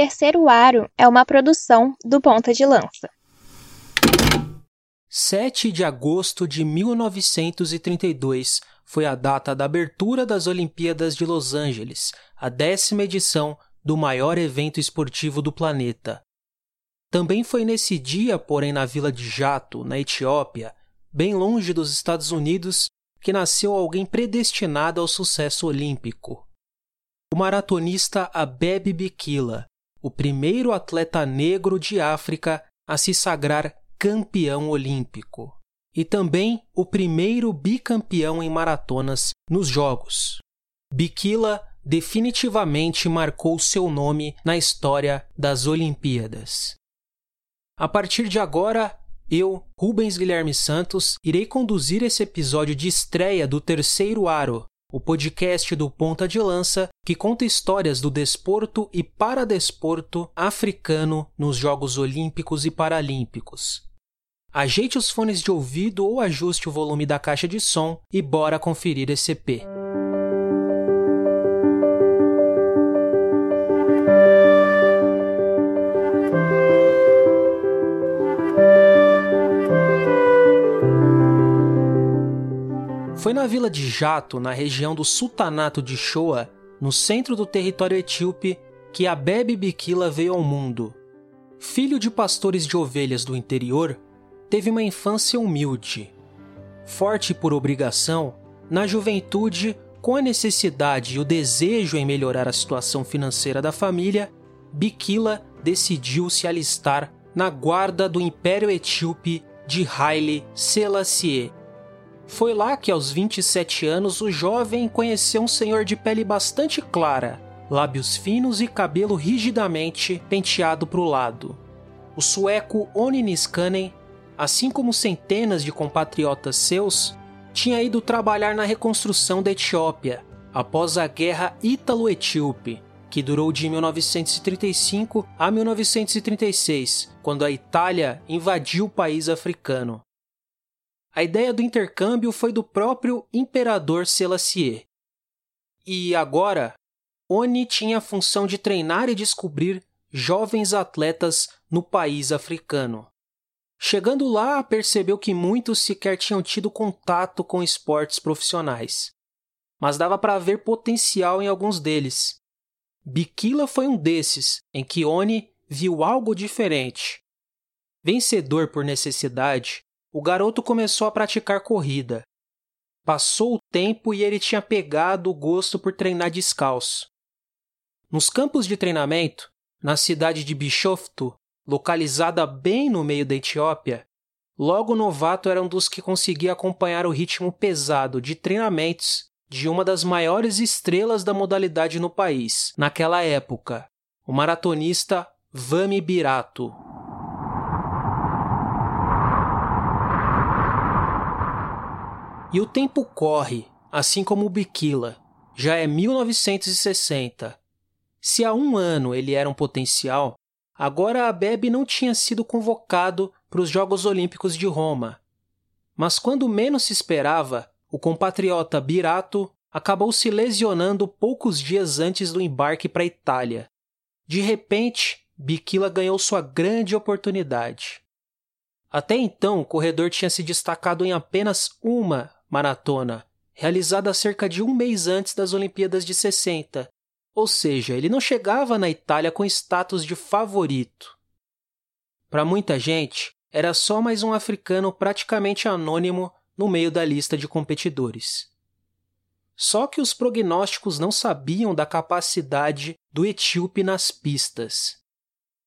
Terceiro Aro é uma produção do Ponta de Lança. 7 de agosto de 1932 foi a data da abertura das Olimpíadas de Los Angeles, a 10ª edição do maior evento esportivo do planeta. Também foi nesse dia, porém na vila de Jato, na Etiópia, bem longe dos Estados Unidos, que nasceu alguém predestinado ao sucesso olímpico. O maratonista Abebe Bikila, o primeiro atleta negro de África a se sagrar campeão olímpico. E também o primeiro bicampeão em maratonas nos Jogos. Bikila definitivamente marcou seu nome na história das Olimpíadas. A partir de agora, eu, Rubens Guilherme Santos, irei conduzir esse episódio de estreia do Terceiro Aro, o podcast do Ponta de Lança que conta histórias do desporto e paradesporto africano nos Jogos Olímpicos e Paralímpicos. Ajeite os fones de ouvido ou ajuste o volume da caixa de som e bora conferir esse EP. Foi na vila de Jato, na região do Sultanato de Shoa, no centro do território etíope, que Abebe Bikila veio ao mundo. Filho de pastores de ovelhas do interior, teve uma infância humilde. Forte por obrigação, na juventude, com a necessidade e o desejo em melhorar a situação financeira da família, Bikila decidiu se alistar na guarda do Império Etíope de Haile Selassie. Foi lá que, aos 27 anos, o jovem conheceu um senhor de pele bastante clara, lábios finos e cabelo rigidamente penteado para o lado. O sueco Onni Niskanen, assim como centenas de compatriotas seus, tinha ido trabalhar na reconstrução da Etiópia após a Guerra Ítalo-Etíope, que durou de 1935 a 1936, quando a Itália invadiu o país africano. A ideia do intercâmbio foi do próprio Imperador Selassie. E agora, Onni tinha a função de treinar e descobrir jovens atletas no país africano. Chegando lá, percebeu que muitos sequer tinham tido contato com esportes profissionais, mas dava para ver potencial em alguns deles. Bikila foi um desses, em que Onni viu algo diferente. Vencedor por necessidade, o garoto começou a praticar corrida. Passou o tempo e ele tinha pegado o gosto por treinar descalço. Nos campos de treinamento, na cidade de Bishoftu, localizada bem no meio da Etiópia, logo o novato era um dos que conseguia acompanhar o ritmo pesado de treinamentos de uma das maiores estrelas da modalidade no país, naquela época, o maratonista Vami Birato. E o tempo corre, assim como o Bikila. Já é 1960. Se há um ano ele era um potencial, agora Abebe não tinha sido convocado para os Jogos Olímpicos de Roma. Mas quando menos se esperava, o compatriota Birato acabou se lesionando poucos dias antes do embarque para a Itália. De repente, Bikila ganhou sua grande oportunidade. Até então, o corredor tinha se destacado em apenas uma maratona, realizada cerca de um mês antes das Olimpíadas de 60, ou seja, ele não chegava na Itália com status de favorito. Para muita gente, era só mais um africano praticamente anônimo no meio da lista de competidores. Só que os prognósticos não sabiam da capacidade do etíope nas pistas.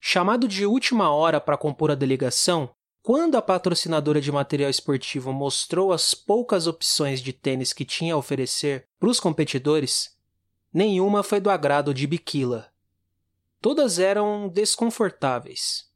Chamado de última hora para compor a delegação, quando a patrocinadora de material esportivo mostrou as poucas opções de tênis que tinha a oferecer para os competidores, nenhuma foi do agrado de Bikila. Todas eram desconfortáveis.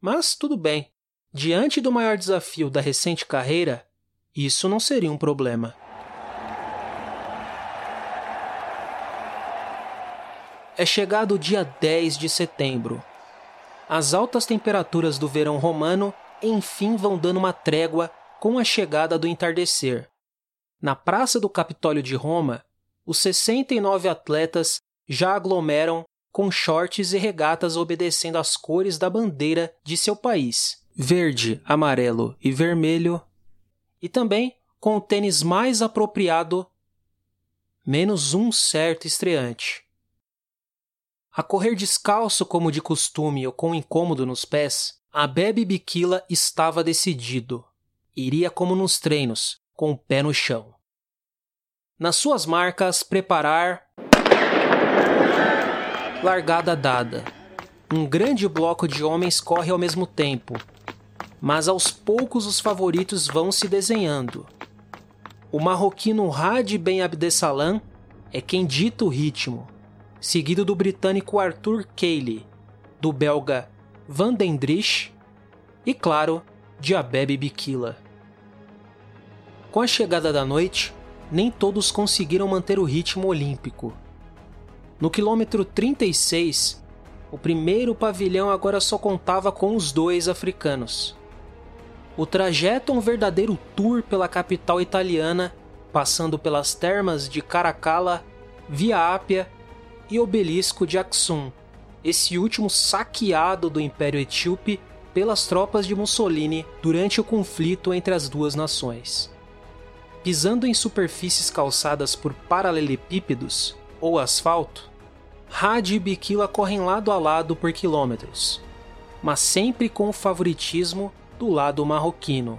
Mas tudo bem, diante do maior desafio da recente carreira, isso não seria um problema. É chegado o dia 10 de setembro. As altas temperaturas do verão romano enfim vão dando uma trégua com a chegada do entardecer. Na Praça do Capitólio de Roma, os 69 atletas já aglomeram com shorts e regatas obedecendo às cores da bandeira de seu país, verde, amarelo e vermelho, e também com o tênis mais apropriado, menos um certo estreante. A correr descalço como de costume ou com incômodo nos pés, Abebe Bikila estava decidido. Iria como nos treinos, com o pé no chão. Nas suas marcas, preparar... Largada dada. Um grande bloco de homens corre ao mesmo tempo, mas aos poucos os favoritos vão se desenhando. O marroquino Had Ben Abdessalam é quem dita o ritmo, seguido do britânico Arthur Cayley, do belga Van Dendrich e, claro, de Abebe Bikila. Com a chegada da noite, nem todos conseguiram manter o ritmo olímpico. No quilômetro 36, o primeiro pavilhão agora só contava com os dois africanos. O trajeto é um verdadeiro tour pela capital italiana, passando pelas termas de Caracalla, Via Ápia e Obelisco de Aksum, esse último saqueado do Império Etíope pelas tropas de Mussolini durante o conflito entre as duas nações. Pisando em superfícies calçadas por paralelepípedos ou asfalto, Had e Bikila correm lado a lado por quilômetros, mas sempre com o favoritismo do lado marroquino.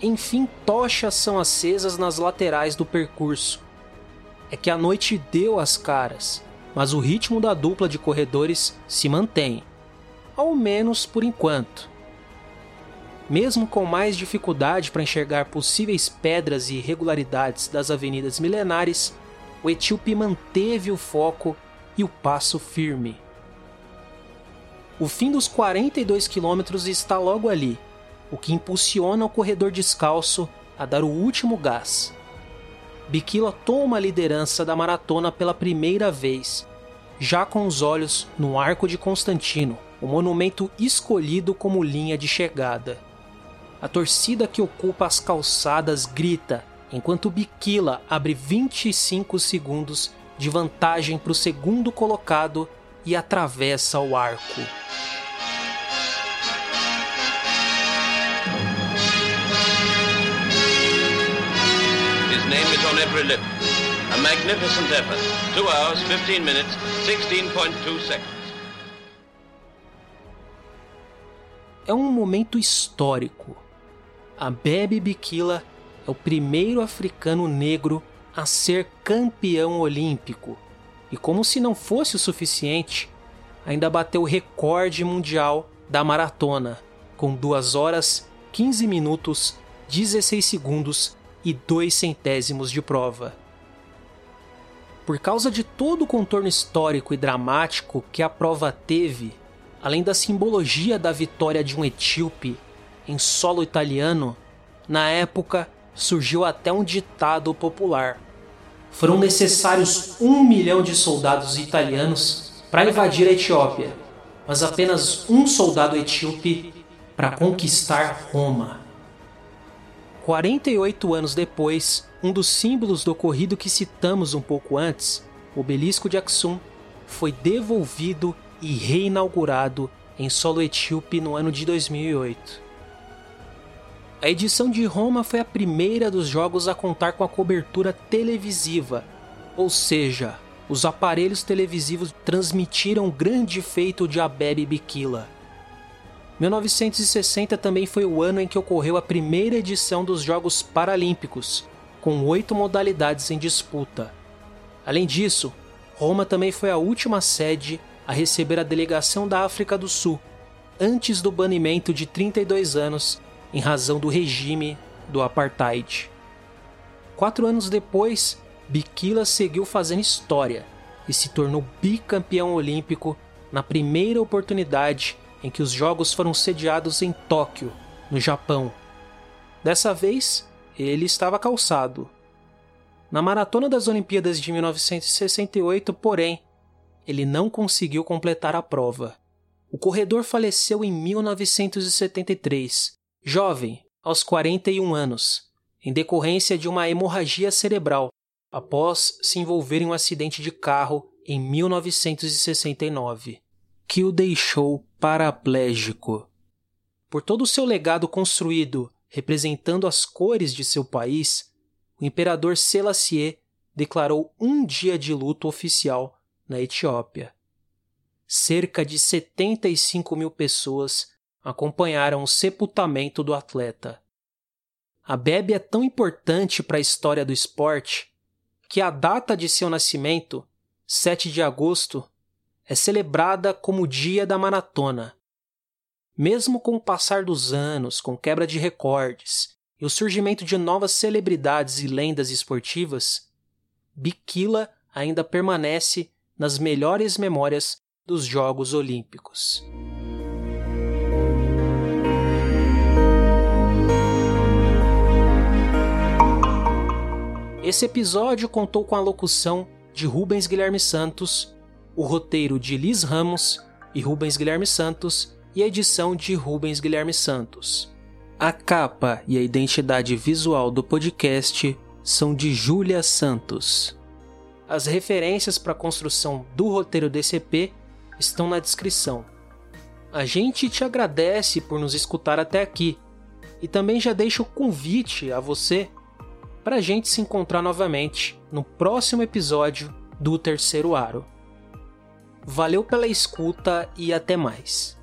Enfim, tochas são acesas nas laterais do percurso. É que a noite deu as caras, mas o ritmo da dupla de corredores se mantém, ao menos por enquanto. Mesmo com mais dificuldade para enxergar possíveis pedras e irregularidades das avenidas milenares, o etíope manteve o foco e o passo firme. O fim dos 42 quilômetros está logo ali, o que impulsiona o corredor descalço a dar o último gás. Bikila toma a liderança da maratona pela primeira vez, já com os olhos no Arco de Constantino, o monumento escolhido como linha de chegada. A torcida que ocupa as calçadas grita, enquanto Bikila abre 25 segundos de vantagem para o segundo colocado e atravessa o arco. On every lip. A magnificent effort. 2 hours, 15 minutes, 16.2 seconds. É um momento histórico. Abebe Bikila é o primeiro africano negro a ser campeão olímpico. E como se não fosse o suficiente, ainda bateu o recorde mundial da maratona, com 2 horas, 15 minutos, 16 segundos e 2 centésimos de prova. Por causa de todo o contorno histórico e dramático que a prova teve, além da simbologia da vitória de um etíope em solo italiano, na época surgiu até um ditado popular. Foram necessários 1 milhão de soldados italianos para invadir a Etiópia, mas apenas um soldado etíope para conquistar Roma. 48 anos depois, um dos símbolos do ocorrido que citamos um pouco antes, o Obelisco de Aksum, foi devolvido e reinaugurado em solo etíope no ano de 2008. A edição de Roma foi a primeira dos Jogos a contar com a cobertura televisiva, ou seja, os aparelhos televisivos transmitiram o grande feito de Abebe Bikila. 1960 também foi o ano em que ocorreu a primeira edição dos Jogos Paralímpicos, com 8 modalidades em disputa. Além disso, Roma também foi a última sede a receber a delegação da África do Sul, antes do banimento de 32 anos em razão do regime do apartheid. 4 anos depois, Bikila seguiu fazendo história e se tornou bicampeão olímpico na primeira oportunidade em que os jogos foram sediados em Tóquio, no Japão. Dessa vez, ele estava calçado. Na maratona das Olimpíadas de 1968, porém, ele não conseguiu completar a prova. O corredor faleceu em 1973, jovem, aos 41 anos, em decorrência de uma hemorragia cerebral, após se envolver em um acidente de carro em 1969, que o deixou paraplégico. Por todo o seu legado construído representando as cores de seu país, o imperador Selassie declarou um dia de luto oficial na Etiópia. Cerca de 75 mil pessoas acompanharam o sepultamento do atleta. Abebe é tão importante para a história do esporte que a data de seu nascimento, 7 de agosto, é celebrada como o Dia da Maratona. Mesmo com o passar dos anos, com quebra de recordes e o surgimento de novas celebridades e lendas esportivas, Bikila ainda permanece nas melhores memórias dos Jogos Olímpicos. Esse episódio contou com a locução de Rubens Guilherme Santos, o roteiro de Liz Ramos e Rubens Guilherme Santos e a edição de Rubens Guilherme Santos. A capa e a identidade visual do podcast são de Júlia Santos. As referências para a construção do roteiro desse EP estão na descrição. A gente te agradece por nos escutar até aqui e também já deixa o convite a você para a gente se encontrar novamente no próximo episódio do Terceiro Aro. Valeu pela escuta e até mais.